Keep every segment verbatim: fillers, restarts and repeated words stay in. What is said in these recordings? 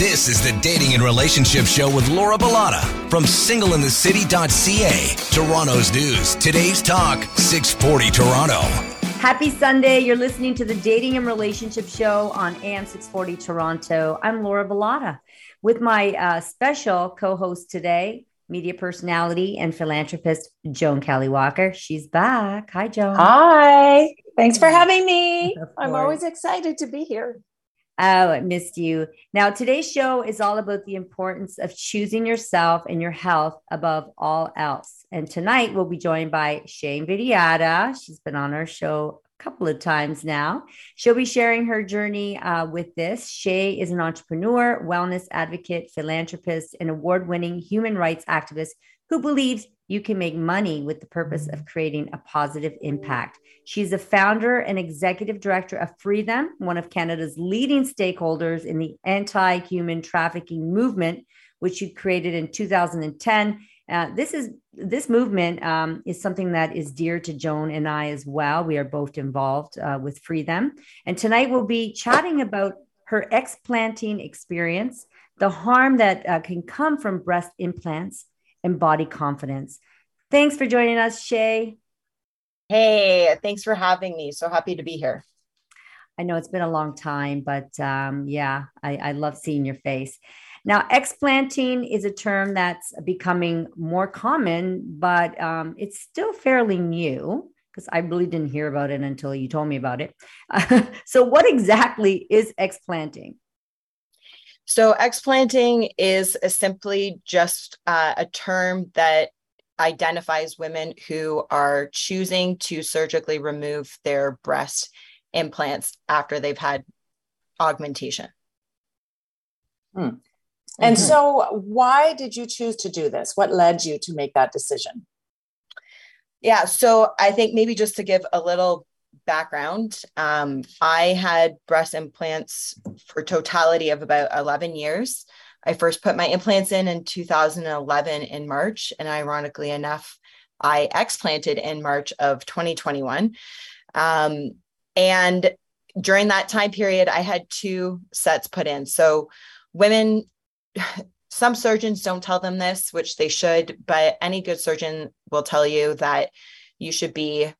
This is the Dating and Relationship Show with Laura Bilotta from single in the city dot c a. Toronto's news, today's talk, six forty Toronto. Happy Sunday. You're listening to the Dating and Relationship Show on A M six forty Toronto. I'm Laura Bilotta with my uh, special co-host today, media personality and philanthropist, Joan Kelley Walker. She's back. Hi, Joan. Hi. Thanks for having me. I'm always excited to be here. Oh, I missed you. Now, today's show is all about the importance of choosing yourself and your health above all else. And tonight we'll be joined by Shae Invidiata. She's been on our show a couple of times now. She'll be sharing her journey uh, with this. Shae is an entrepreneur, wellness advocate, philanthropist, and award-winning human rights activist who believes you can make money with the purpose of creating a positive impact. She's a founder and executive director of Free Them, one of Canada's leading stakeholders in the anti-human trafficking movement, which she created in two thousand ten. Uh, this is this movement um, is something that is dear to Joan and I as well. We are both involved uh, with Free Them. And tonight we'll be chatting about her explanting experience, the harm that uh, can come from breast implants, and body confidence. Thanks for joining us, Shae. Hey, thanks for having me. So happy to be here. I know it's been a long time, but um, yeah, I, I love seeing your face. Now, explanting is a term that's becoming more common, but um, it's still fairly new because I really didn't hear about it until you told me about it. So what exactly is explanting? So explanting is a simply just uh, a term that identifies women who are choosing to surgically remove their breast implants after they've had augmentation. Hmm. Mm-hmm. And so why did you choose to do this? What led you to make that decision? Yeah, so I think maybe just to give a little background. Um, I had breast implants for totality of about eleven years. I first put my implants in in two thousand eleven in March. And ironically enough, I explanted in March of twenty twenty-one. Um, and during that time period, I had two sets put in. So women, some surgeons don't tell them this, which they should, but any good surgeon will tell you that you should be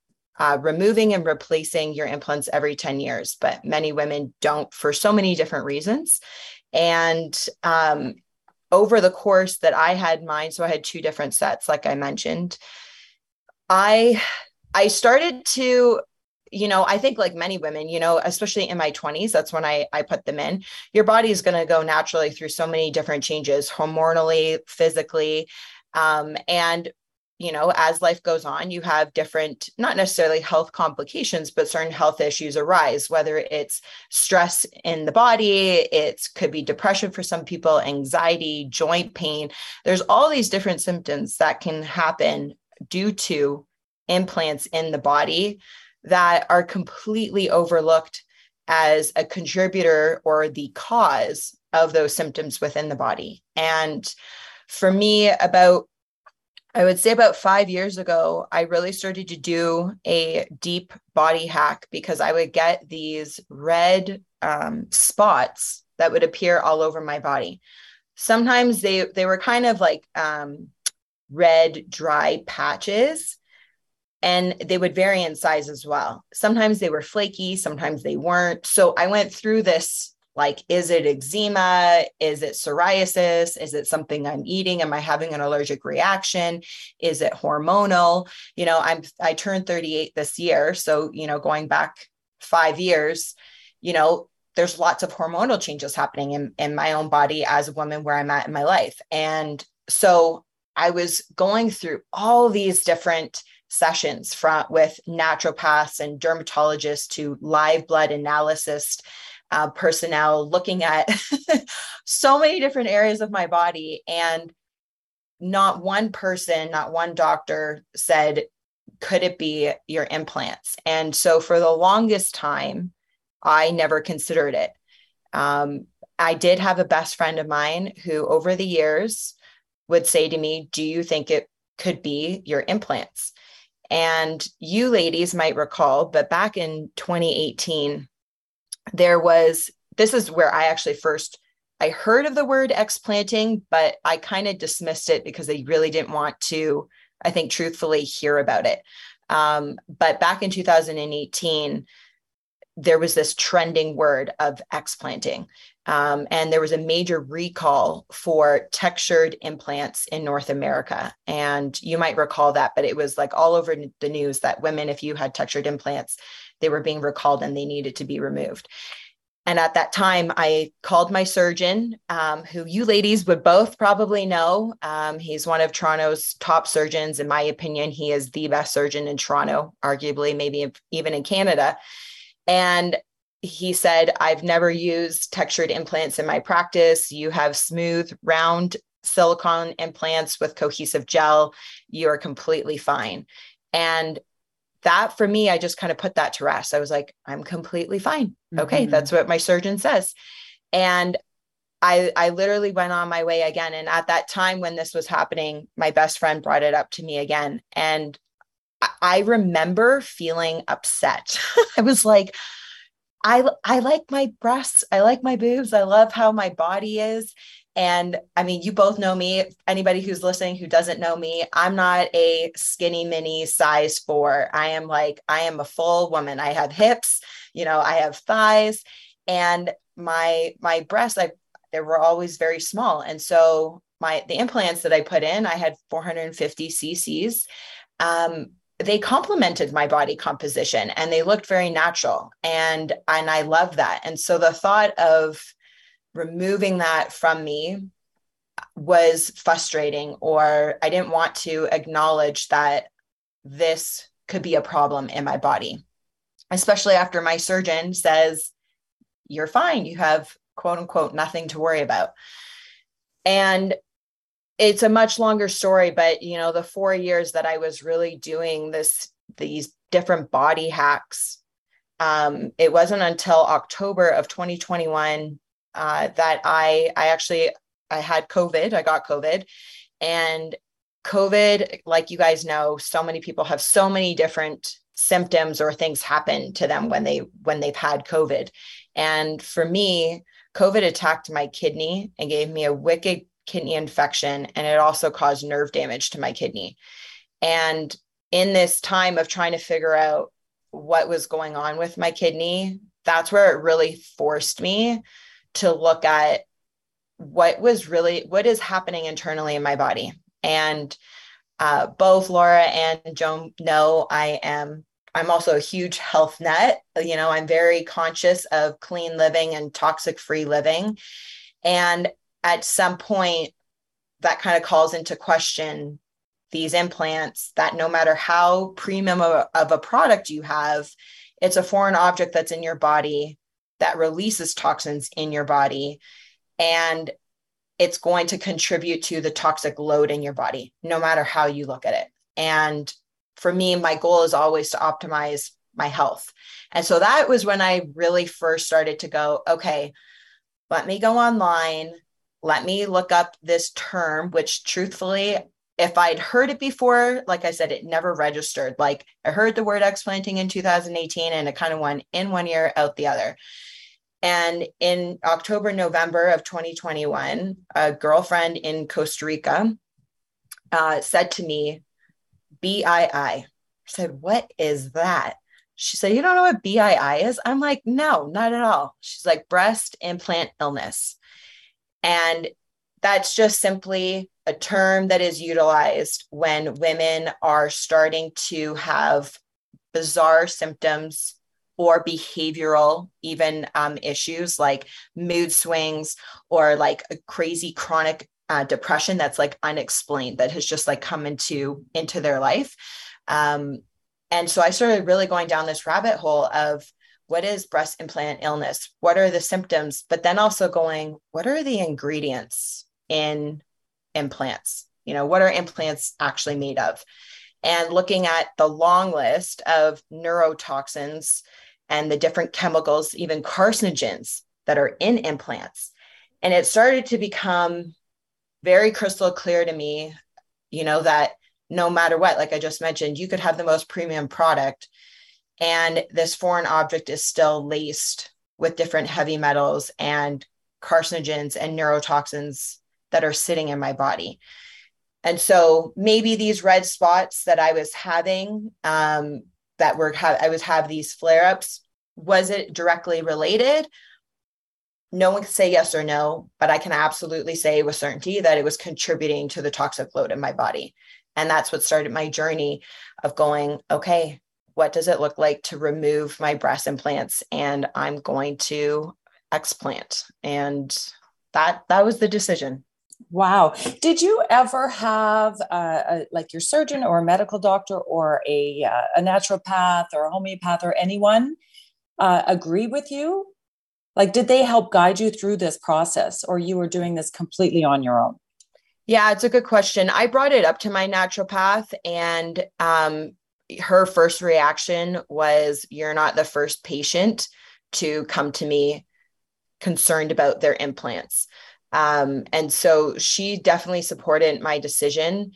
Uh, removing and replacing your implants every ten years, but many women don't for so many different reasons. And um, over the course that I had mine, so I had two different sets, like I mentioned, I I started to, you know, I think like many women, you know, especially in my twenties, that's when I, I put them in. Your body is going to go naturally through so many different changes, hormonally, physically, um, and you know, as life goes on, you have different, not necessarily health complications, but certain health issues arise, whether it's stress in the body, it could be depression for some people, anxiety, joint pain. There's all these different symptoms that can happen due to implants in the body that are completely overlooked as a contributor or the cause of those symptoms within the body. And for me, about I would say about five years ago, I really started to do a deep body hack because I would get these red um, spots that would appear all over my body. Sometimes they they were kind of like um, red, dry patches, and they would vary in size as well. Sometimes they were flaky, sometimes they weren't. So I went through this. Like, is it eczema? Is it psoriasis? Is it something I'm eating? Am I having an allergic reaction? Is it hormonal? You know, I'm, I turned thirty-eight this year. So, you know, going back five years, you know, there's lots of hormonal changes happening in, in my own body as a woman where I'm at in my life. And so I was going through all these different sessions from with naturopaths and dermatologists to live blood analysis Uh, personnel, looking at so many different areas of my body. And not one person, not one doctor said, could it be your implants? And so for the longest time, I never considered it. Um, I did have a best friend of mine who over the years would say to me, do you think it could be your implants? And you ladies might recall, but back in twenty eighteen, there was, this is where I actually first I heard of the word explanting, but I kind of dismissed it because they really didn't want to, I think, truthfully hear about it. Um, but back in two thousand eighteen, there was this trending word of explanting. Um, and there was a major recall for textured implants in North America. And you might recall that, but it was like all over the news that women, if you had textured implants, they were being recalled and they needed to be removed. And at that time, I called my surgeon, um, who you ladies would both probably know. Um, he's one of Toronto's top surgeons. In my opinion, he is the best surgeon in Toronto, arguably, maybe even in Canada. And he said, I've never used textured implants in my practice. You have smooth, round silicone implants with cohesive gel. You are completely fine. And that for me, I just kind of put that to rest. I was like, I'm completely fine. Okay. Mm-hmm. That's what my surgeon says. And I, I literally went on my way again. And at that time when this was happening, my best friend brought it up to me again. And I remember feeling upset. I was like, I, I like my breasts. I like my boobs. I love how my body is. And I mean, you both know me, anybody who's listening, who doesn't know me, I'm not a skinny mini size four. I am like, I am a full woman. I have hips, you know, I have thighs, and my, my breasts, I, they were always very small. And so my, the implants that I put in, I had four hundred fifty cc's, um, they complemented my body composition and they looked very natural. And, and I love that. And so the thought of removing that from me was frustrating, or I didn't want to acknowledge that this could be a problem in my body, especially after my surgeon says, you're fine. You have quote unquote, nothing to worry about. And it's a much longer story, but you know, the four years that I was really doing this, these different body hacks, um, it wasn't until October of twenty twenty-one Uh, that I, I actually, I had COVID, I got COVID, and COVID, like you guys know, so many people have so many different symptoms or things happen to them when they, when they've had COVID. And for me, COVID attacked my kidney and gave me a wicked kidney infection. And it also caused nerve damage to my kidney. And in this time of trying to figure out what was going on with my kidney, that's where it really forced me to look at what was really, what is happening internally in my body. And uh, both Laura and Joan know I am, I'm also a huge health nut. You know, I'm very conscious of clean living and toxic free living. And at some point that kind of calls into question these implants, that no matter how premium of a, of a product you have, it's a foreign object that's in your body that releases toxins in your body, and it's going to contribute to the toxic load in your body, no matter how you look at it. And for me, my goal is always to optimize my health. And so that was when I really first started to go, okay, let me go online. Let me look up this term, which truthfully, if I'd heard it before, like I said, it never registered. Like I heard the word explanting in two thousand eighteen and it kind of went in one ear, out the other. And in October, November of twenty twenty-one, a girlfriend in Costa Rica uh, said to me, B I I. I said, what is that? She said, you don't know what B I I is? I'm like, no, not at all. She's like, breast implant illness. And that's just simply a term that is utilized when women are starting to have bizarre symptoms or behavioral even um, issues like mood swings or like a crazy chronic uh, depression that's like unexplained, that has just like come into, into their life. Um, and so I started really going down this rabbit hole of what is breast implant illness? What are the symptoms? But then also going, what are the ingredients in implants? You know, what are implants actually made of? And looking at the long list of neurotoxins and the different chemicals, even carcinogens that are in implants. And it started to become very crystal clear to me, you know, that no matter what, like I just mentioned, you could have the most premium product, and this foreign object is still laced with different heavy metals and carcinogens and neurotoxins that are sitting in my body. And so maybe these red spots that I was having, um, that were, ha- I was have these flare-ups, was it directly related? No one can say yes or no, but I can absolutely say with certainty that it was contributing to the toxic load in my body. And that's what started my journey of going, okay, what does it look like to remove my breast implants? And I'm going to explant. And that, that was the decision. Wow. Did you ever have uh, a, like your surgeon or a medical doctor or a, uh, a naturopath or a homeopath or anyone uh, agree with you? Like, did they help guide you through this process, or you were doing this completely on your own? Yeah, it's a good question. I brought it up to my naturopath, and um, her first reaction was, you're not the first patient to come to me concerned about their implants. Um, and so she definitely supported my decision.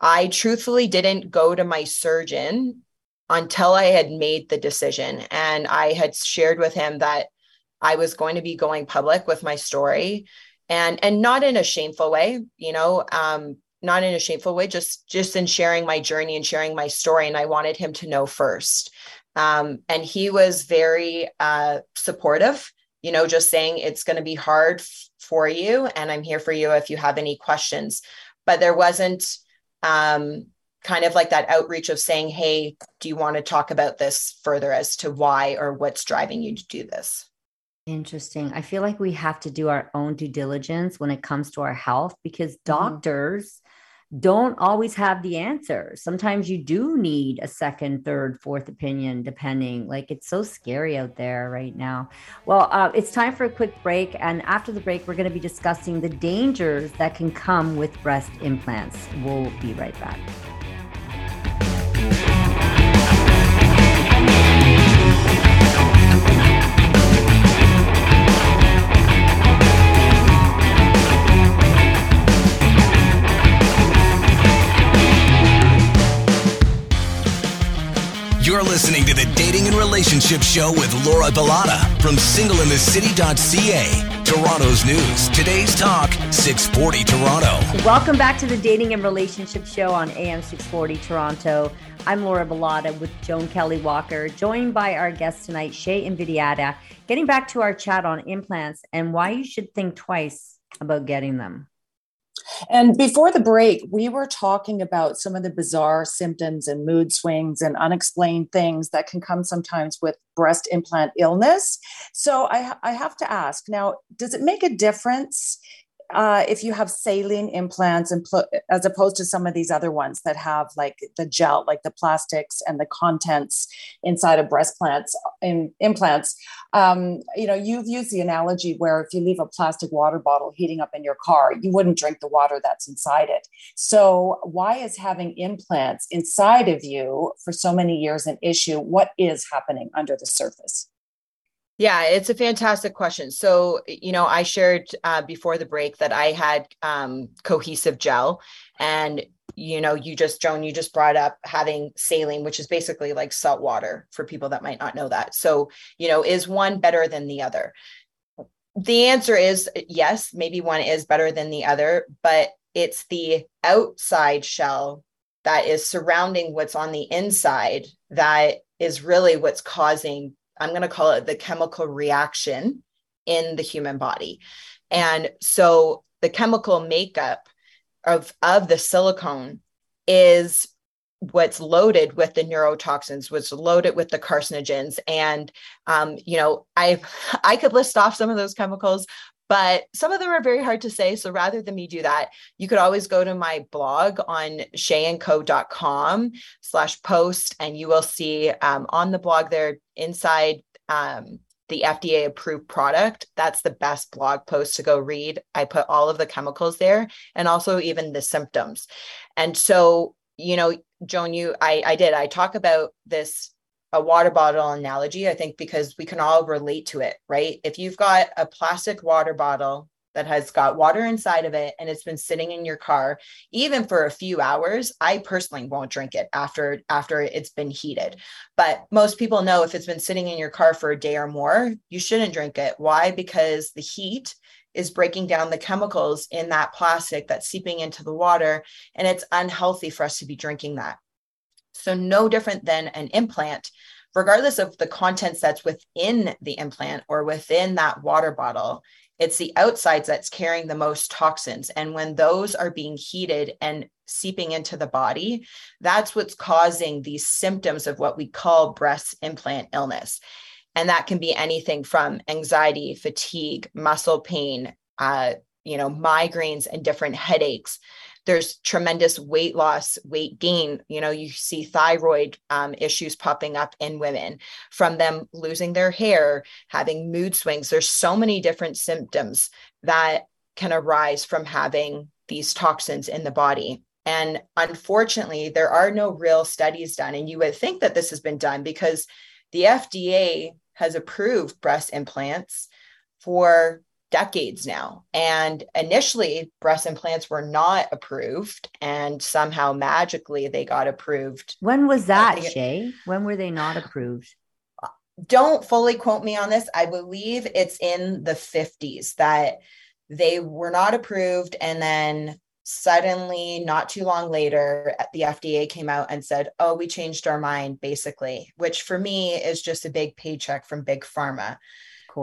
I truthfully didn't go to my surgeon until I had made the decision. And I had shared with him that I was going to be going public with my story, and, and not in a shameful way, you know, um, not in a shameful way, just, just in sharing my journey and sharing my story. And I wanted him to know first. Um, and he was very, uh, supportive, you know, just saying it's going to be hard f- for you. And I'm here for you if you have any questions. But there wasn't, um, kind of like that outreach of saying, hey, do you want to talk about this further as to why or what's driving you to do this? Interesting. I feel like we have to do our own due diligence when it comes to our health, because doctors mm-hmm. don't always have the answer. Sometimes you do need a second, third, fourth opinion, depending. Like, it's so scary out there right now. Well, uh, it's time for a quick break. And after the break, we're going to be discussing the dangers that can come with breast implants. We'll be right back. You're listening to The Dating and Relationship Show with Laura Bilotta from single in the city dot c a. Toronto's news. Today's talk, six forty Toronto. Welcome back to The Dating and Relationship Show on A M six forty Toronto. I'm Laura Bilotta with Joan Kelley Walker, joined by our guest tonight, Shae Invidiata. Getting back to our chat on implants and why you should think twice about getting them. And before the break, we were talking about some of the bizarre symptoms and mood swings and unexplained things that can come sometimes with breast implant illness. So I, I have to ask now, does it make a difference uh, if you have saline implants and pl- as opposed to some of these other ones that have like the gel, like the plastics and the contents inside of breast plants in implants? Um, you know, you've used the analogy where if you leave a plastic water bottle heating up in your car, you wouldn't drink the water that's inside it. So why is having implants inside of you for so many years an issue? What is happening under the surface? Yeah, it's a fantastic question. So, you know, I shared uh, before the break that I had um, cohesive gel, and, you know, you just, Joan, you just brought up having saline, which is basically like salt water for people that might not know that. So, you know, is one better than the other? The answer is yes, maybe one is better than the other, but it's the outside shell that is surrounding what's on the inside that is really what's causing, I'm going to call it the chemical reaction in the human body. And so the chemical makeup of, of the silicone is what's loaded with the neurotoxins, what's loaded with the carcinogens. And, um, you know, I, I could list off some of those chemicals, but some of them are very hard to say. So rather than me do that, you could always go to my blog on shae and co dot com slash post, and you will see um, on the blog there inside um, the F D A approved product. That's the best blog post to go read. I put all of the chemicals there and also even the symptoms. And so, you know, Joan, you, I, I did, I talk about this a water bottle analogy, I think, because we can all relate to it, right? If you've got a plastic water bottle that has got water inside of it and it's been sitting in your car, even for a few hours, I personally won't drink it after, after it's been heated. But most people know if it's been sitting in your car for a day or more, you shouldn't drink it. Why? Because the heat is breaking down the chemicals in that plastic that's seeping into the water, and it's unhealthy for us to be drinking that. So no different than an implant, regardless of the contents that's within the implant or within that water bottle, it's the outsides that's carrying the most toxins. And when those are being heated and seeping into the body, that's what's causing these symptoms of what we call breast implant illness. And that can be anything from anxiety, fatigue, muscle pain, uh, you know, migraines and different headaches. There's tremendous weight loss, weight gain. You know, you see thyroid um, issues popping up in women from them losing their hair, having mood swings. There's so many different symptoms that can arise from having these toxins in the body. And unfortunately, there are no real studies done. And you would think that this has been done because the F D A has approved breast implants for decades now. And initially, breast implants were not approved, and somehow magically they got approved. When was that, Shae? When were they not approved? Don't fully quote me on this. I believe it's in the fifties that they were not approved. And then suddenly, not too long later, the F D A came out and said, oh, we changed our mind, basically, which for me is just a big paycheck from Big Pharma.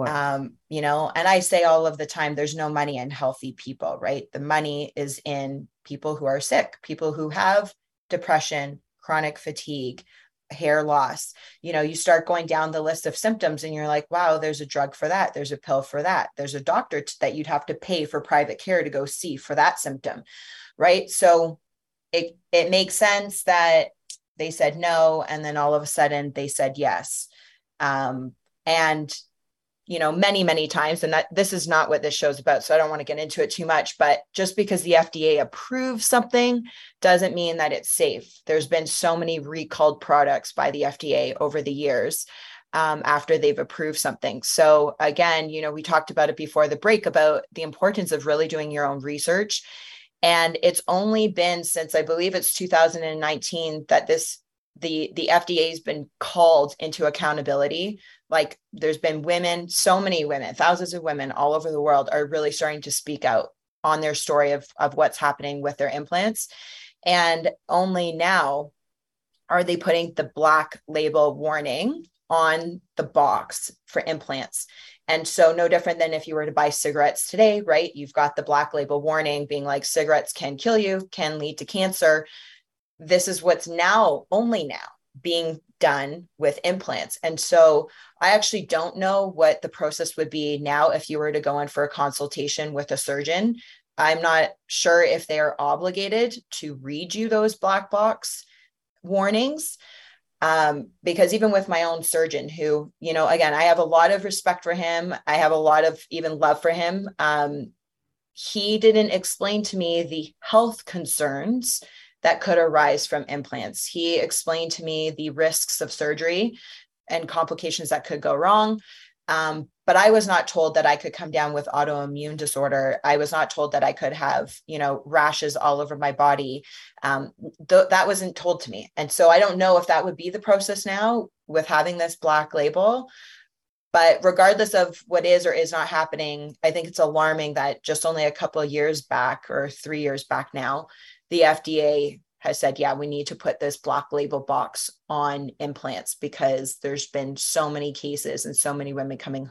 Um, you know, and I say all of the time, there's no money in healthy people, right? The money is in people who are sick, people who have depression, chronic fatigue, hair loss. You know, you start going down the list of symptoms and you're like, wow, there's a drug for that. There's a pill for that. There's a doctor t- that you'd have to pay for private care to go see for that symptom. Right. So it, it makes sense that they said no. And then all of a sudden they said yes. Um, and you know, many, many times, and that this is not what this show's about, so I don't want to get into it too much, but just because the F D A approves something doesn't mean that it's safe. There's been so many recalled products by the F D A over the years um, after they've approved something. So again, you know, we talked about it before the break about the importance of really doing your own research. And it's only been since, I believe it's two thousand nineteen that this The, the F D A has been called into accountability. Like there's been women, so many women, thousands of women all over the world are really starting to speak out on their story of, of what's happening with their implants. And only now are they putting the black label warning on the box for implants. And so no different than if you were to buy cigarettes today, right? You've got the black label warning being like cigarettes can kill you, can lead to cancer. This is what's now, only now, being done with implants. And so I actually don't know what the process would be now if you were to go in for a consultation with a surgeon. I'm not sure if they are obligated to read you those black box warnings. Um, because even with my own surgeon who, you know, again, I have a lot of respect for him. I have a lot of even love for him. Um, he didn't explain to me the health concerns that could arise from implants. He explained to me the risks of surgery and complications that could go wrong. Um, but I was not told that I could come down with autoimmune disorder. I was not told that I could have, you know, rashes all over my body. Um, th- that wasn't told to me. And so I don't know if that would be the process now with having this black label. But regardless of what is or is not happening, I think it's alarming that just only a couple of years back or three years back now, the F D A has said, yeah, we need to put this black label box on implants because there's been so many cases and so many women coming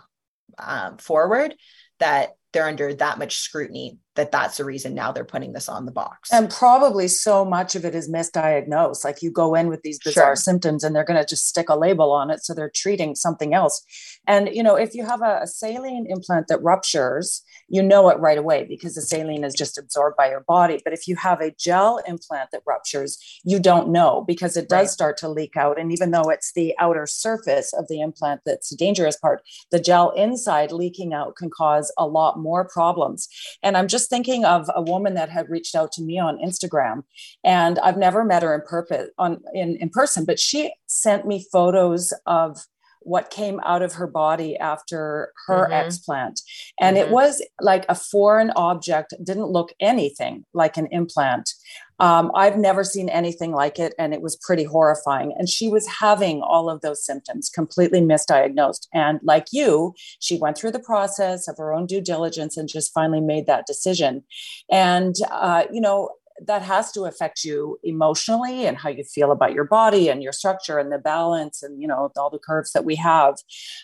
um, forward that they're under that much scrutiny that that's the reason now they're putting this on the box. And probably so much of it is misdiagnosed. Like you go in with these bizarre sure. symptoms and they're going to just stick a label on it. So they're treating something else. And, you know, if you have a, a saline implant that ruptures, you know it right away because the saline is just absorbed by your body. But if you have a gel implant that ruptures, you don't know because it does right. start to leak out. And even though it's the outer surface of the implant that's the dangerous part, the gel inside leaking out can cause a lot more problems. And I'm just thinking of a woman that had reached out to me on Instagram, and I've never met her in purpose on in, in person, but she sent me photos of what came out of her body after her mm-hmm. explant. And mm-hmm. it was like a foreign object, didn't look anything like an implant. Um, I've never seen anything like it. And it was pretty horrifying. And she was having all of those symptoms, completely misdiagnosed. And like you, she went through the process of her own due diligence and just finally made that decision. And, uh, you know, that has to affect you emotionally and how you feel about your body and your structure and the balance and, you know, all the curves that we have.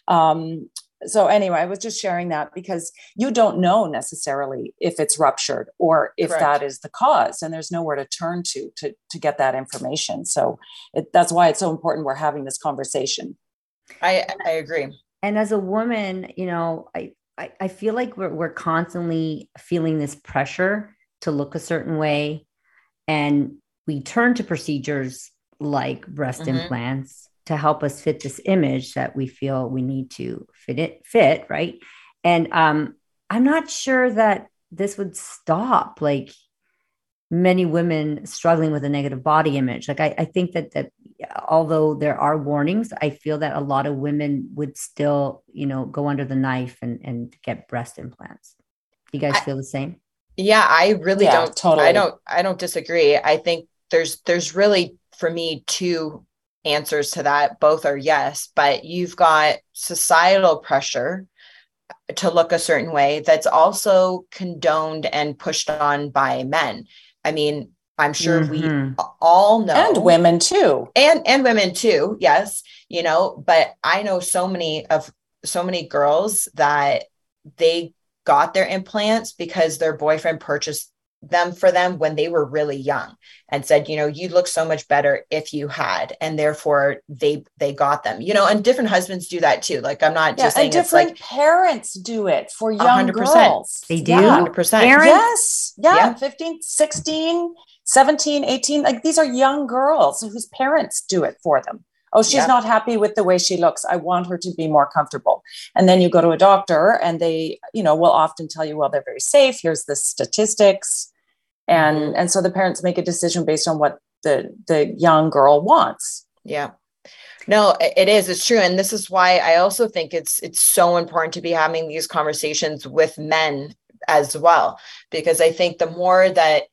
Um, so anyway, I was just sharing that because you don't know necessarily if it's ruptured or if Correct. That is the cause, and there's nowhere to turn to, to, to get that information. So it, that's why it's so important we're having this conversation. I, I agree. And as a woman, you know, I, I, I feel like we're, we're constantly feeling this pressure to look a certain way. And we turn to procedures like breast mm-hmm. implants to help us fit this image that we feel we need to fit it, fit, right? And um, I'm not sure that this would stop like many women struggling with a negative body image. Like I, I think that that although there are warnings, I feel that a lot of women would still, you know, go under the knife and, and get breast implants. Do you guys I- feel the same? Yeah, I really yeah, don't. Totally. I don't, I don't disagree. I think there's, there's really, for me, two answers to that. Both are yes, but you've got societal pressure to look a certain way that's also condoned and pushed on by men. I mean, I'm sure mm-hmm. we all know. And women too. And, and women too. Yes. You know, but I know so many of so many girls that they got their implants because their boyfriend purchased them for them when they were really young and said, you know, you look so much better if you had, and therefore they, they got them, you know, and different husbands do that too. Like I'm not yeah, just saying and different it's like parents do it for young one hundred percent. Girls. They do. Yeah. one hundred percent. Parents? Yes. Yeah. yeah. fifteen, sixteen, seventeen, eighteen. Like these are young girls whose parents do it for them. Oh, she's yeah. not happy with the way she looks. I want her to be more comfortable. And then you go to a doctor and they, you know, will often tell you, well, they're very safe. Here's the statistics. And, mm-hmm. and so the parents make a decision based on what the, the young girl wants. Yeah, no, it is. It's true. And this is why I also think it's, it's so important to be having these conversations with men as well, because I think the more that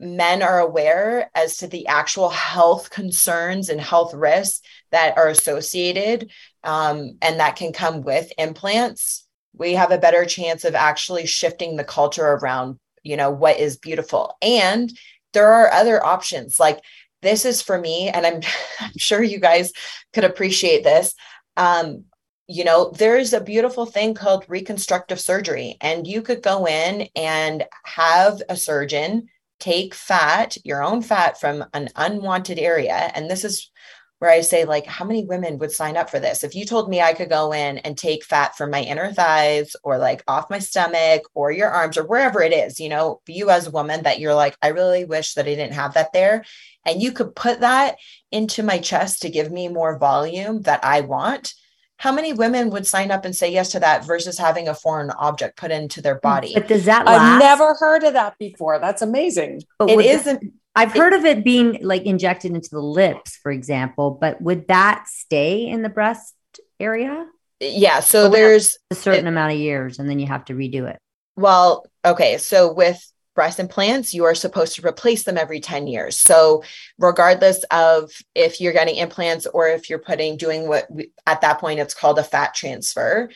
men are aware as to the actual health concerns and health risks that are associated um, and that can come with implants, we have a better chance of actually shifting the culture around, you know, what is beautiful. And there are other options. Like this is for me, and I'm, I'm sure you guys could appreciate this. Um, You know, there is a beautiful thing called reconstructive surgery, and you could go in and have a surgeon take fat, your own fat from an unwanted area. And this is where I say, like, how many women would sign up for this? If you told me I could go in and take fat from my inner thighs or like off my stomach or your arms or wherever it is, you know, you as a woman that you're like, I really wish that I didn't have that there. And you could put that into my chest to give me more volume that I want. How many women would sign up and say yes to that versus having a foreign object put into their body? But does that last? I've never heard of that before. That's amazing. But it isn't. That, I've it, heard of it being like injected into the lips, for example, but would that stay in the breast area? Yeah. So there's a certain it, amount of years and then you have to redo it. Well, okay. So with breast implants, you are supposed to replace them every ten years. So regardless of if you're getting implants or if you're putting, doing what we, at that point, it's called a fat transfer,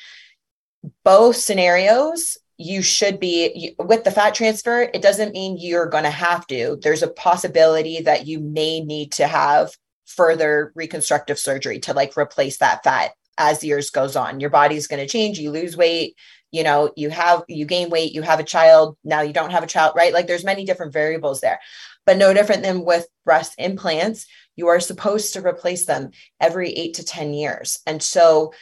both scenarios, you should be you, with the fat transfer. It doesn't mean you're going to have to, there's a possibility that you may need to have further reconstructive surgery to like replace that fat as years goes on. Your body's going to change. You lose weight. You know, you have, you gain weight, you have a child, now you don't have a child, right? Like there's many different variables there, but no different than with breast implants. You are supposed to replace them every eight to ten years. And so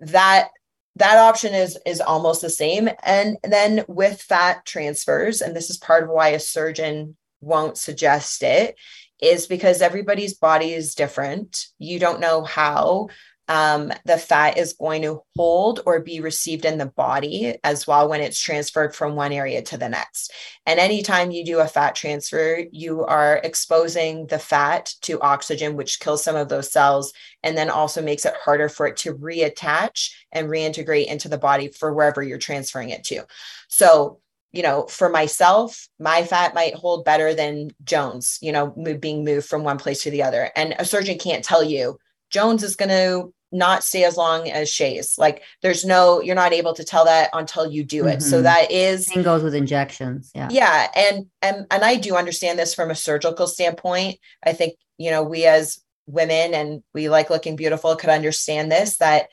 that, that option is, is almost the same. And then with fat transfers, and this is part of why a surgeon won't suggest it, is because everybody's body is different. You don't know how um, the fat is going to hold or be received in the body as well when it's transferred from one area to the next. And anytime you do a fat transfer, you are exposing the fat to oxygen, which kills some of those cells, and then also makes it harder for it to reattach and reintegrate into the body for wherever you're transferring it to. So, you know, for myself, my fat might hold better than Jones, you know, move, being moved from one place to the other. And a surgeon can't tell you Jones is going to not stay as long as Shae's. Like there's no, you're not able to tell that until you do it. Mm-hmm. So that is. Same goes with injections. Yeah. Yeah. And, and, and I do understand this from a surgical standpoint. I think, you know, we as women, and we like looking beautiful, could understand this, that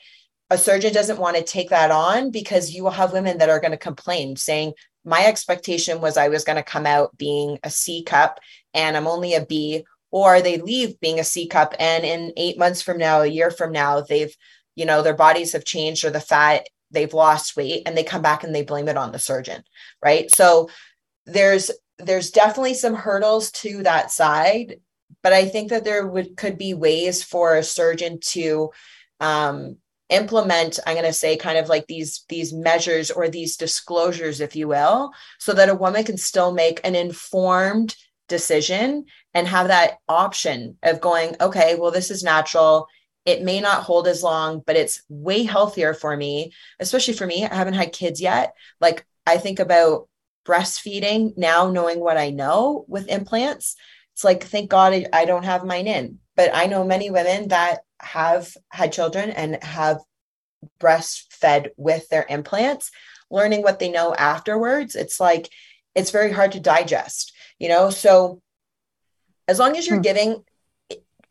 a surgeon doesn't want to take that on, because you will have women that are going to complain saying, my expectation was I was going to come out being a C cup and I'm only a B, or they leave being a C cup. And in eight months from now, a year from now, they've, you know, their bodies have changed, or the fat, they've lost weight, and they come back and they blame it on the surgeon. Right. So there's, there's definitely some hurdles to that side, but I think that there would, could be ways for a surgeon to, um, implement, I'm going to say, kind of like these, these measures or these disclosures, if you will, so that a woman can still make an informed decision and have that option of going, okay, well, this is natural. It may not hold as long, but it's way healthier for me, especially for me. I haven't had kids yet. Like I think about breastfeeding now, knowing what I know with implants. It's like, thank God I don't have mine in, but I know many women that have had children and have breastfed with their implants, learning what they know afterwards. It's like, it's very hard to digest, you know? So as long as you're giving,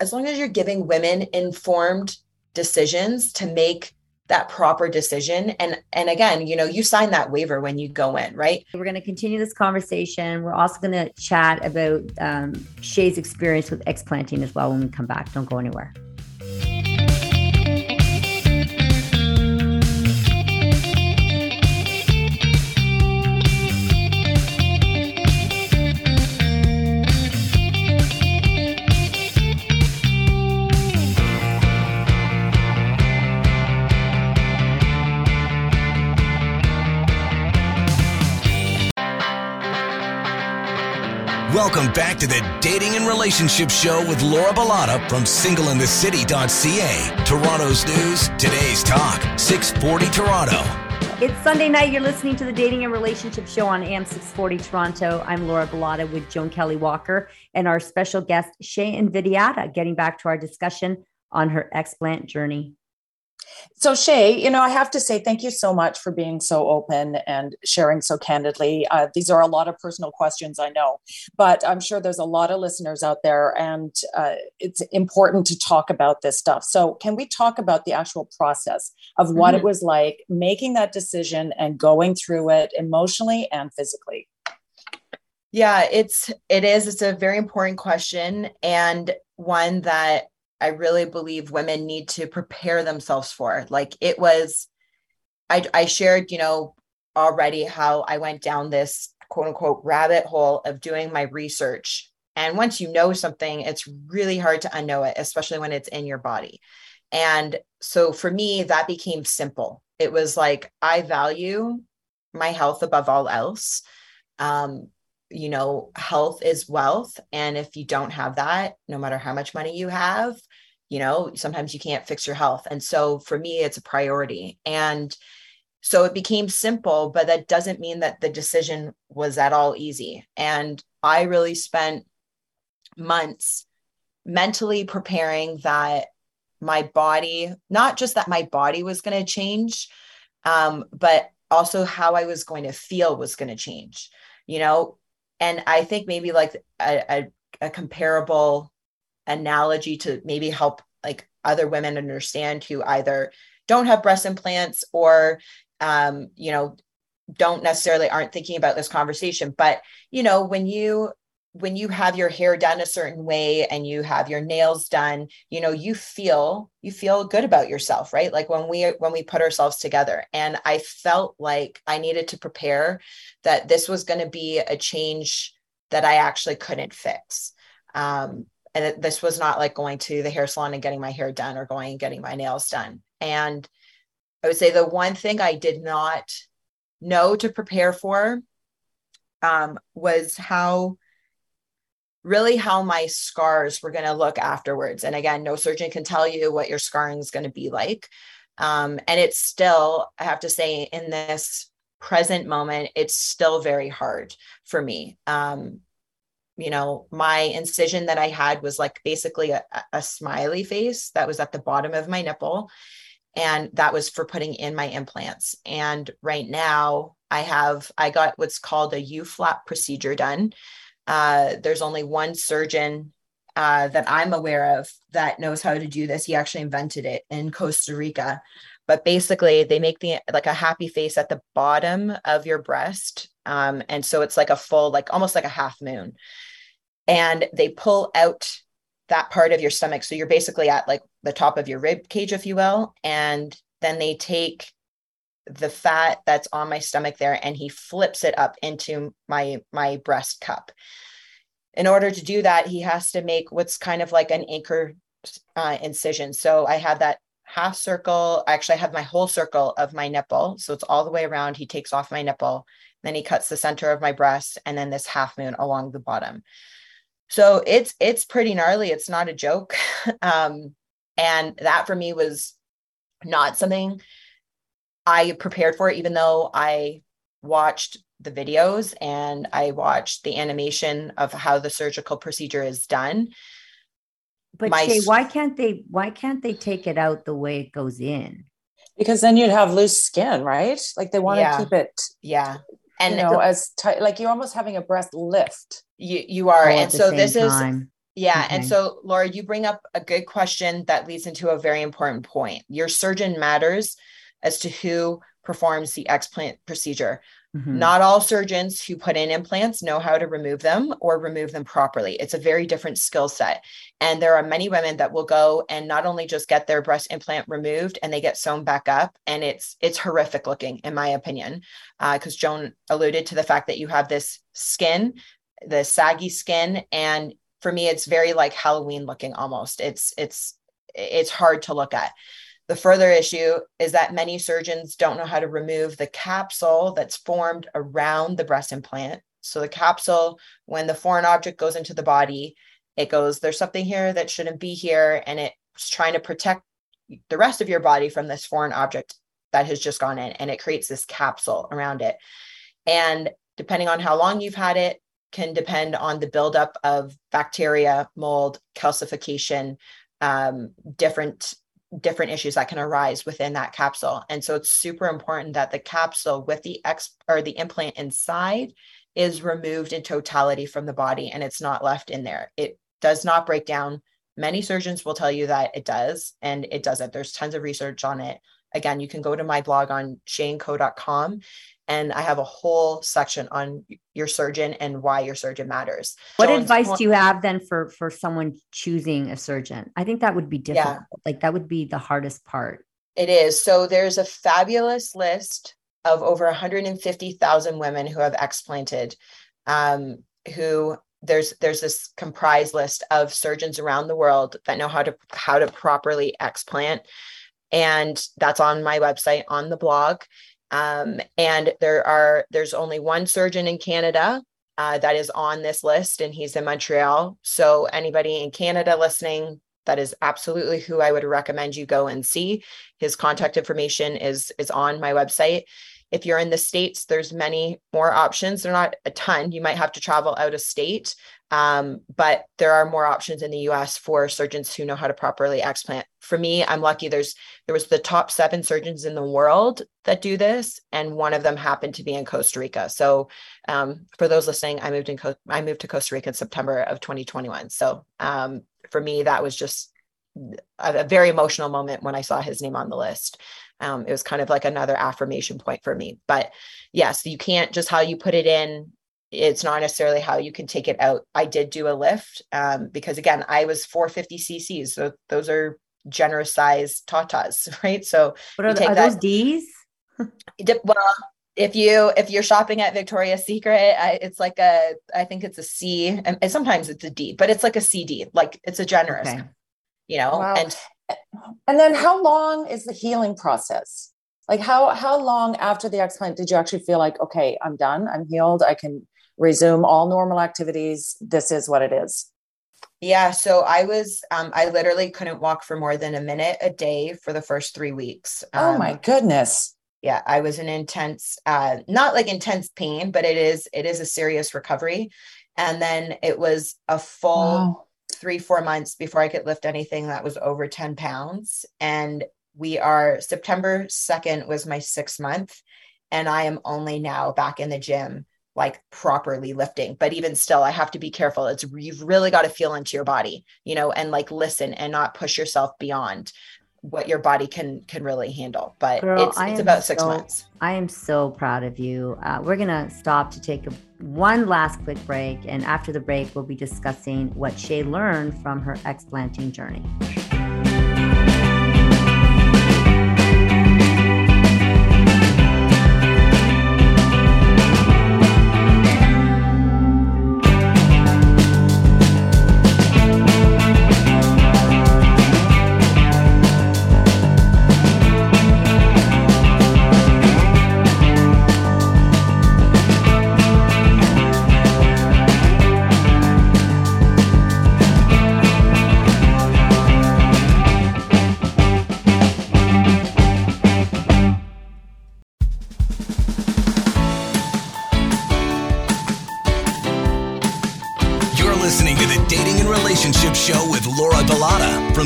as long as you're giving women informed decisions to make that proper decision. And, and again, you know, you sign that waiver when you go in, right? We're going to continue this conversation. We're also going to chat about um, Shae's experience with explanting as well when we come back. Don't go anywhere. Welcome back to the Dating and Relationship Show with Laura Bilotta from single in the city dot c a. Toronto's news, today's talk, six forty Toronto. It's Sunday night. You're listening to the Dating and Relationship Show on A M six forty Toronto. I'm Laura Bilotta with Joan Kelley Walker and our special guest, Shae Invidiata, getting back to our discussion on her explant journey. So Shae, you know, I have to say thank you so much for being so open and sharing so candidly. Uh, these are a lot of personal questions, I know, but I'm sure there's a lot of listeners out there, and uh, it's important to talk about this stuff. So can we talk about the actual process of what mm-hmm. it was like making that decision and going through it emotionally and physically? Yeah, it's, it is. It's a very important question, and one that I really believe women need to prepare themselves for. Like it was, I, I shared, you know, already how I went down this quote unquote rabbit hole of doing my research. And once you know something, it's really hard to unknow it, especially when it's in your body. And so for me, that became simple. It was like, I value my health above all else. Um, you know, health is wealth. And if you don't have that, no matter how much money you have, you know, sometimes you can't fix your health. And so for me, it's a priority. And so it became simple, but that doesn't mean that the decision was at all easy. And I really spent months mentally preparing that my body, not just that my body was going to change, um, but also how I was going to feel was going to change, you know. And I think maybe like a, a, a comparable analogy to maybe help like other women understand who either don't have breast implants or, um, you know, don't necessarily aren't thinking about this conversation. But, you know, when you, when you have your hair done a certain way and you have your nails done, you know, you feel, you feel good about yourself, right? Like when we, when we put ourselves together. And I felt like I needed to prepare that this was going to be a change that I actually couldn't fix. Um, And it, this was not like going to the hair salon and getting my hair done or going and getting my nails done. And I would say the one thing I did not know to prepare for um, was how really how my scars were going to look afterwards. And again, no surgeon can tell you what your scarring is going to be like. Um, and it's still, I have to say, in this present moment, it's still very hard for me. Um, you know, my incision that I had was like basically a, a smiley face that was at the bottom of my nipple. And that was for putting in my implants. And right now I have, I got what's called a U-flap procedure done. Uh, there's only one surgeon uh, that I'm aware of that knows how to do this. He actually invented it in Costa Rica. But basically they make the like a happy face at the bottom of your breast. Um, and so it's like a full, like almost like a half moon. And they pull out that part of your stomach. So you're basically at like the top of your rib cage, if you will. And then they take the fat that's on my stomach there and he flips it up into my, my breast cup. In order to do that, he has to make what's kind of like an anchor uh, incision. So I have that half circle. Actually, I have my whole circle of my nipple. So it's all the way around. He takes off my nipple, then he cuts the center of my breast and then this half moon along the bottom. So it's, it's pretty gnarly. It's not a joke. um, and that for me was not something I prepared for, even though I watched the videos and I watched the animation of how the surgical procedure is done. But My, Shae, why can't they, why can't they take it out the way it goes in? Because then you'd have loose skin, right? Like they want to yeah. keep it. Yeah. And you know, the, as tight, like you're almost having a breast lift. You you are. And so this time. is, yeah. Okay. And so Laura, you bring up a good question that leads into a very important point. Your surgeon matters as to who performs the explant procedure. Mm-hmm. Not all surgeons who put in implants know how to remove them or remove them properly. It's a very different skill set. And there are many women that will go and not only just get their breast implant removed and they get sewn back up. And it's, it's horrific looking, in my opinion, because uh, Joan alluded to the fact that you have this skin, the saggy skin. And for me, it's very like Halloween looking almost. It's, it's, it's hard to look at. The further issue is that many surgeons don't know how to remove the capsule that's formed around the breast implant. So the capsule, when the foreign object goes into the body, it goes, there's something here that shouldn't be here. And it's trying to protect the rest of your body from this foreign object that has just gone in. And it creates this capsule around it. And depending on how long you've had it, can depend on the buildup of bacteria, mold, calcification, um, different different issues that can arise within that capsule. And so it's super important that the capsule with the ex or the implant inside is removed in totality from the body and it's not left in there. It does not break down. Many surgeons will tell you that it does, and it doesn't. There's tons of research on it. Again, you can go to my blog on shea and co dot com and I have a whole section on your surgeon and why your surgeon matters. What Joan's advice point- do you have then for, for someone choosing a surgeon? I think that would be difficult. Yeah. Like that would be the hardest part. It is. So there's a fabulous list of over one hundred fifty thousand women who have explanted, um, who there's, there's this comprised list of surgeons around the world that know how to, how to properly explant. And that's on my website, on the blog. Um, and there are, there's only one surgeon in Canada, uh, that is on this list, and he's in Montreal. So anybody in Canada listening, that is absolutely who I would recommend you go and see. His contact information is, is on my website. If you're in the States, there's many more options. They're not a ton. You might have to travel out of state. Um, but there are more options in the U S for surgeons who know how to properly explant. For me, I'm lucky. There's, there was the top seven surgeons in the world that do this. And one of them happened to be in Costa Rica. So, um, for those listening, I moved in, Co- I moved to Costa Rica in September of twenty twenty-one. So, um, for me, that was just a, a very emotional moment when I saw his name on the list. Um, it was kind of like another affirmation point for me, but yes, you can't just how you put it in. It's not necessarily how you can take it out. I did do a lift um, because again, I was four hundred fifty cc's. So those are generous size tatas, right? So what are, the, are that, those D's? Well, If you, if you're shopping at Victoria's Secret, I, it's like a, I think it's a C, and sometimes it's a D, but it's like a C D, like it's a generous, okay. you know, wow. and, and then how long is the healing process? Like how, how long after the explant did you actually feel like, okay, I'm done, I'm healed, I can resume all normal activities, this is what it is? Yeah. So I was, um, I literally couldn't walk for more than a minute a day for the first three weeks. Um, oh my goodness. Yeah, I was in intense, uh, not like intense pain, but it is, it is a serious recovery. And then it was a full wow. three, four months before I could lift anything that was over ten pounds. And we are, September second was my sixth month. And I am only now back in the gym, like properly lifting, but even still, I have to be careful. It's, you've really got to feel into your body, you know, and like, listen and not push yourself beyond what your body can can really handle. But Girl, it's, it's about so, six months. I am so proud of you. Uh, we're going to stop to take a, one last quick break. And after the break, we'll be discussing what Shae learned from her explanting journey.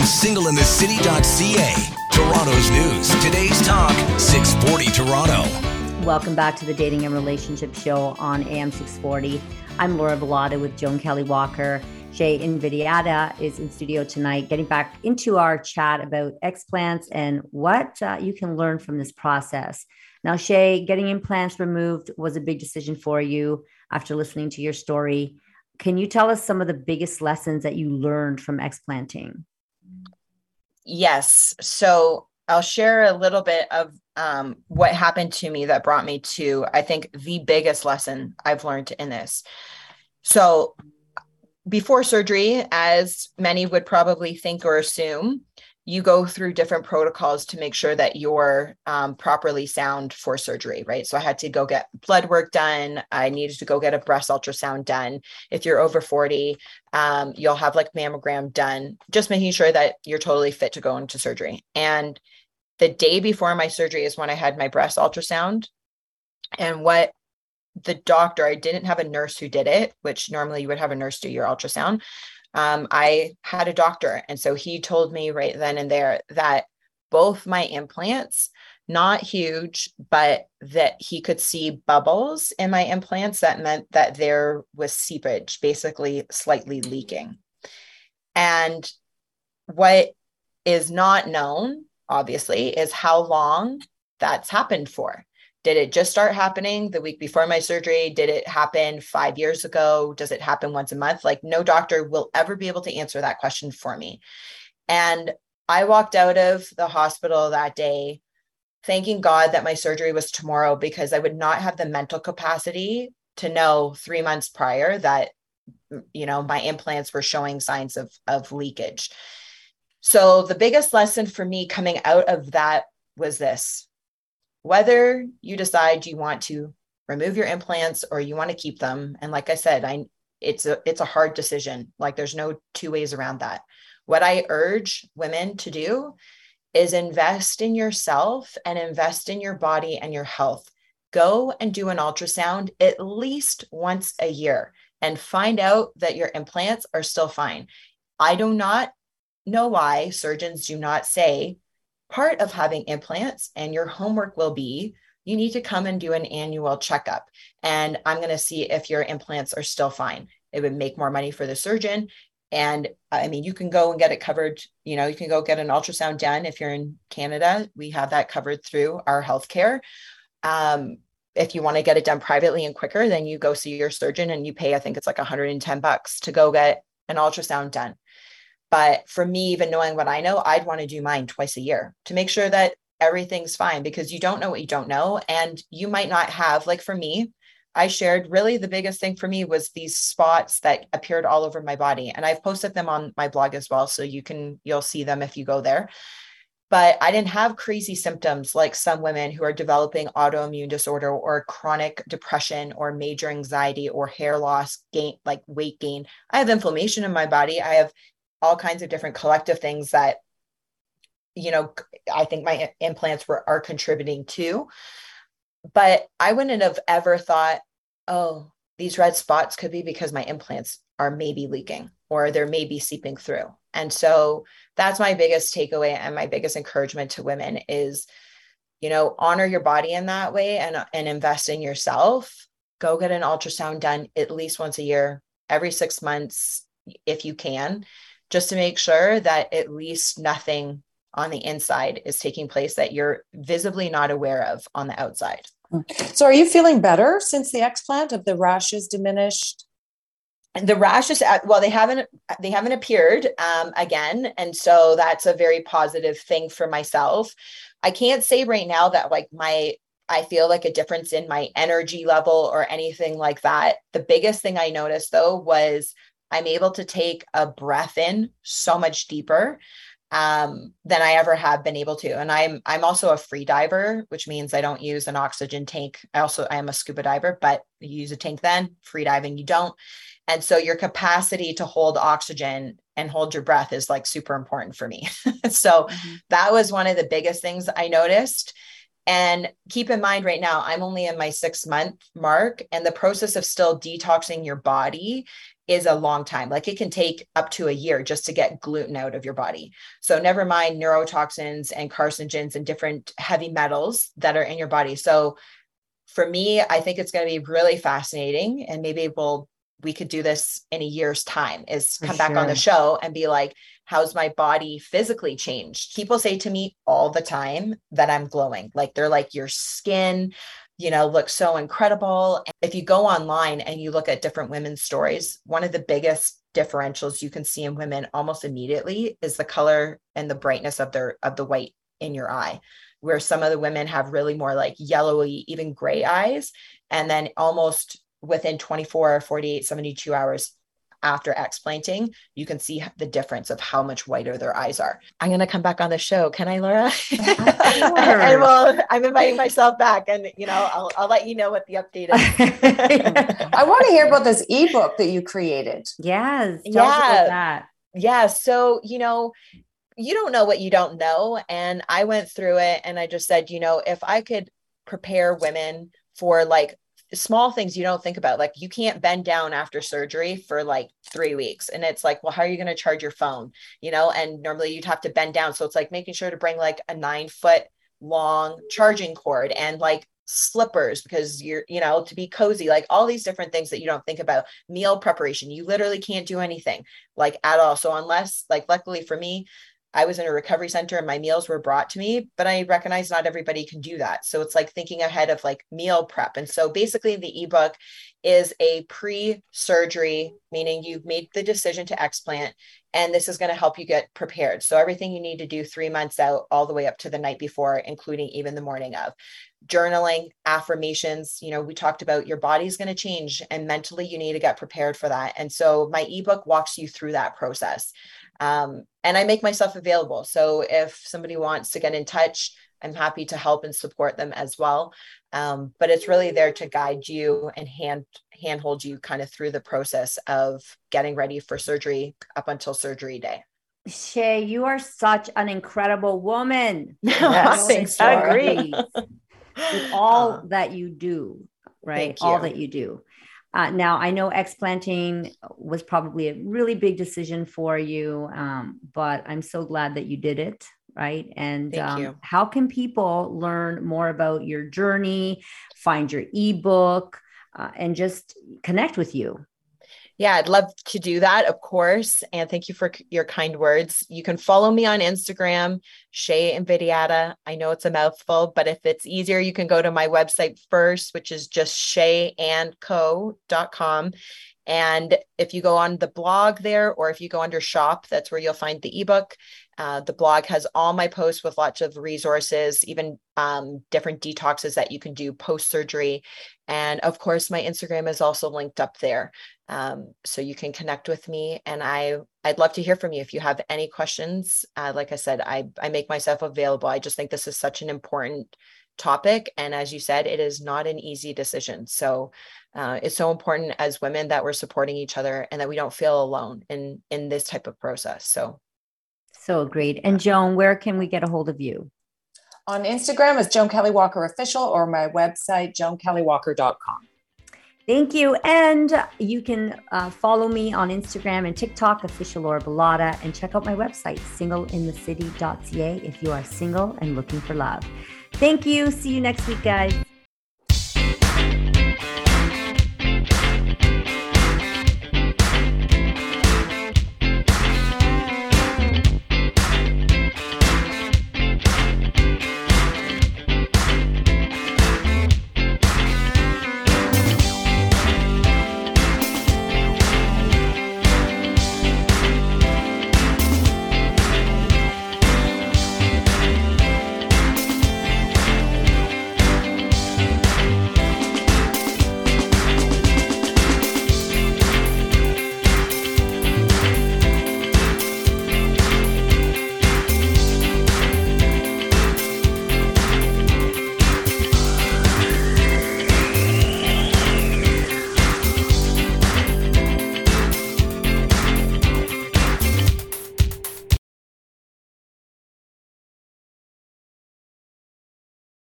single in the city dot c a, Toronto's news. Today's talk, six forty Toronto. Welcome back to the Dating and Relationship Show on A M six forty. I'm Laura Bilotta with Joan Kelley Walker. Shae Invidiata is in studio tonight, getting back into our chat about explants and what uh, you can learn from this process. Now, Shae, getting implants removed was a big decision for you after listening to your story. Can you tell us some of the biggest lessons that you learned from explanting? Yes. So I'll share a little bit of um, what happened to me that brought me to, I think, the biggest lesson I've learned in this. So before surgery, as many would probably think or assume, you go through different protocols to make sure that you're um, properly sound for surgery, right? So I had to go get blood work done. I needed to go get a breast ultrasound done. If you're over forty, um, you'll have like mammogram done, just making sure that you're totally fit to go into surgery. And the day before my surgery is when I had my breast ultrasound. And what the doctor, I didn't have a nurse who did it, which normally you would have a nurse do your ultrasound. Um, I had a doctor. And so he told me right then and there that both my implants, not huge, but that he could see bubbles in my implants. That meant that there was seepage, basically slightly leaking. And what is not known, obviously, is how long that's happened for. Did it just start happening the week before my surgery? Did it happen five years ago? Does it happen once a month? Like, no doctor will ever be able to answer that question for me. And I walked out of the hospital that day thanking God that my surgery was tomorrow, because I would not have the mental capacity to know three months prior that, you know, my implants were showing signs of, of leakage. So the biggest lesson for me coming out of that was this. Whether you decide you want to remove your implants or you want to keep them, and like I said, I it's a it's a hard decision. Like, there's no two ways around that. What I urge women to do is invest in yourself and invest in your body and your health. Go and do an ultrasound at least once a year and find out that your implants are still fine. I do not know why surgeons do not say, part of having implants and your homework will be, you need to come and do an annual checkup. And I'm going to see if your implants are still fine. It would make more money for the surgeon. And I mean, you can go and get it covered. You know, you can go get an ultrasound done. If you're in Canada, we have that covered through our healthcare. Um, if you want to get it done privately and quicker, then you go see your surgeon and you pay, I think it's like one hundred ten bucks to go get an ultrasound done. But for me, even knowing what I know, I'd want to do mine twice a year to make sure that everything's fine, because you don't know what you don't know. And you might not have, like for me, I shared really the biggest thing for me was these spots that appeared all over my body. And I've posted them on my blog as well. So you can, you'll see them if you go there. But I didn't have crazy symptoms like some women who are developing autoimmune disorder or chronic depression or major anxiety or hair loss, gain, like weight gain. I have inflammation in my body. I have all kinds of different collective things that, you know, I think my implants were, are contributing to. But I wouldn't have ever thought, oh, these red spots could be because my implants are maybe leaking or they're maybe seeping through. And so that's my biggest takeaway and my biggest encouragement to women is, you know, honor your body in that way and, and invest in yourself. Go get an ultrasound done at least once a year, every six months, if you can, just to make sure that at least nothing on the inside is taking place that you're visibly not aware of on the outside. So are you feeling better since the explant? Have the rashes diminished? The rashes, well, they haven't, they haven't appeared um, again. And so that's a very positive thing for myself. I can't say right now that like my, I feel like a difference in my energy level or anything like that. The biggest thing I noticed though, was I'm able to take a breath in so much deeper Um, than I ever have been able to. And I'm, I'm also a free diver, which means I don't use an oxygen tank. I also, I am a scuba diver, but you use a tank then, free diving, you don't. And so your capacity to hold oxygen and hold your breath is like super important for me. So mm-hmm. that was one of the biggest things I noticed. And keep in mind right now, I'm only in my six month mark, and the process of still detoxing your body is a long time. Like it can take up to a year just to get gluten out of your body. So never mind neurotoxins and carcinogens and different heavy metals that are in your body. So for me, I think it's going to be really fascinating. And maybe we'll, we could do this in a year's time is come for back sure. on the show and be like, how's my body physically changed? People say to me all the time that I'm glowing. Like they're like, your skin, you know, looks so incredible. If you go online and you look at different women's stories, one of the biggest differentials you can see in women almost immediately is the color and the brightness of their, of the white in your eye, where some of the women have really more like yellowy, even gray eyes. And then almost within twenty-four, forty-eight, seventy-two hours after explanting, you can see the difference of how much whiter their eyes are. I'm going to come back on the show. Can I, Laura? And well, I'm inviting myself back, and you know, I'll, I'll let you know what the update is. I want to hear about this ebook that you created. Yes. Yeah. About that. Yeah. So, you know, you don't know what you don't know. And I went through it and I just said, you know, if I could prepare women for like small things you don't think about, like you can't bend down after surgery for like three weeks. And it's like, well, how are you going to charge your phone? You know, and normally you'd have to bend down. So it's like making sure to bring like a nine foot long charging cord and like slippers because you're, you know, to be cozy, like all these different things that you don't think about. Meal preparation. You literally can't do anything like at all. So unless like, luckily for me, I was in a recovery center and my meals were brought to me, but I recognize not everybody can do that. So it's like thinking ahead of like meal prep. And so basically the ebook is a pre-surgery, meaning you've made the decision to explant, and this is going to help you get prepared. So everything you need to do three months out, all the way up to the night before, including even the morning of. Journaling, affirmations. You know, we talked about your body's going to change and mentally you need to get prepared for that. And so my ebook walks you through that process. Um, and I make myself available. So if somebody wants to get in touch, I'm happy to help and support them as well. Um, but it's really there to guide you and hand handhold you kind of through the process of getting ready for surgery up until surgery day. Shae, you are such an incredible woman. Yes, thanks, I agree. With all uh, that you do, right? You. All that you do. Uh, now, I know explanting was probably a really big decision for you, um, but I'm so glad that you did it, right? And um, how can people learn more about your journey, find your ebook, uh, and just connect with you? Yeah, I'd love to do that, of course. And thank you for c- your kind words. You can follow me on Instagram, Shae Invidiata. I know it's a mouthful, but if it's easier, you can go to my website first, which is just shae and co dot com. And if you go on the blog there, or if you go under shop, that's where you'll find the ebook. Uh, the blog has all my posts with lots of resources, even um, different detoxes that you can do post-surgery. And of course, my Instagram is also linked up there. Um, so you can connect with me. And I, I'd love to hear from you if you have any questions. Uh, like I said, I, I make myself available. I just think this is such an important topic. And as you said, it is not an easy decision. So uh, it's so important as women that we're supporting each other and that we don't feel alone in, in this type of process. So So agreed. And Joan, where can we get a hold of you? On Instagram as Joan Kelley Walker Official, or my website, joan kelley walker dot com. Thank you. And you can uh, follow me on Instagram and TikTok, Official Laura Bilotta, and check out my website, single in the city dot c a, if you are single and looking for love. Thank you. See you next week, guys.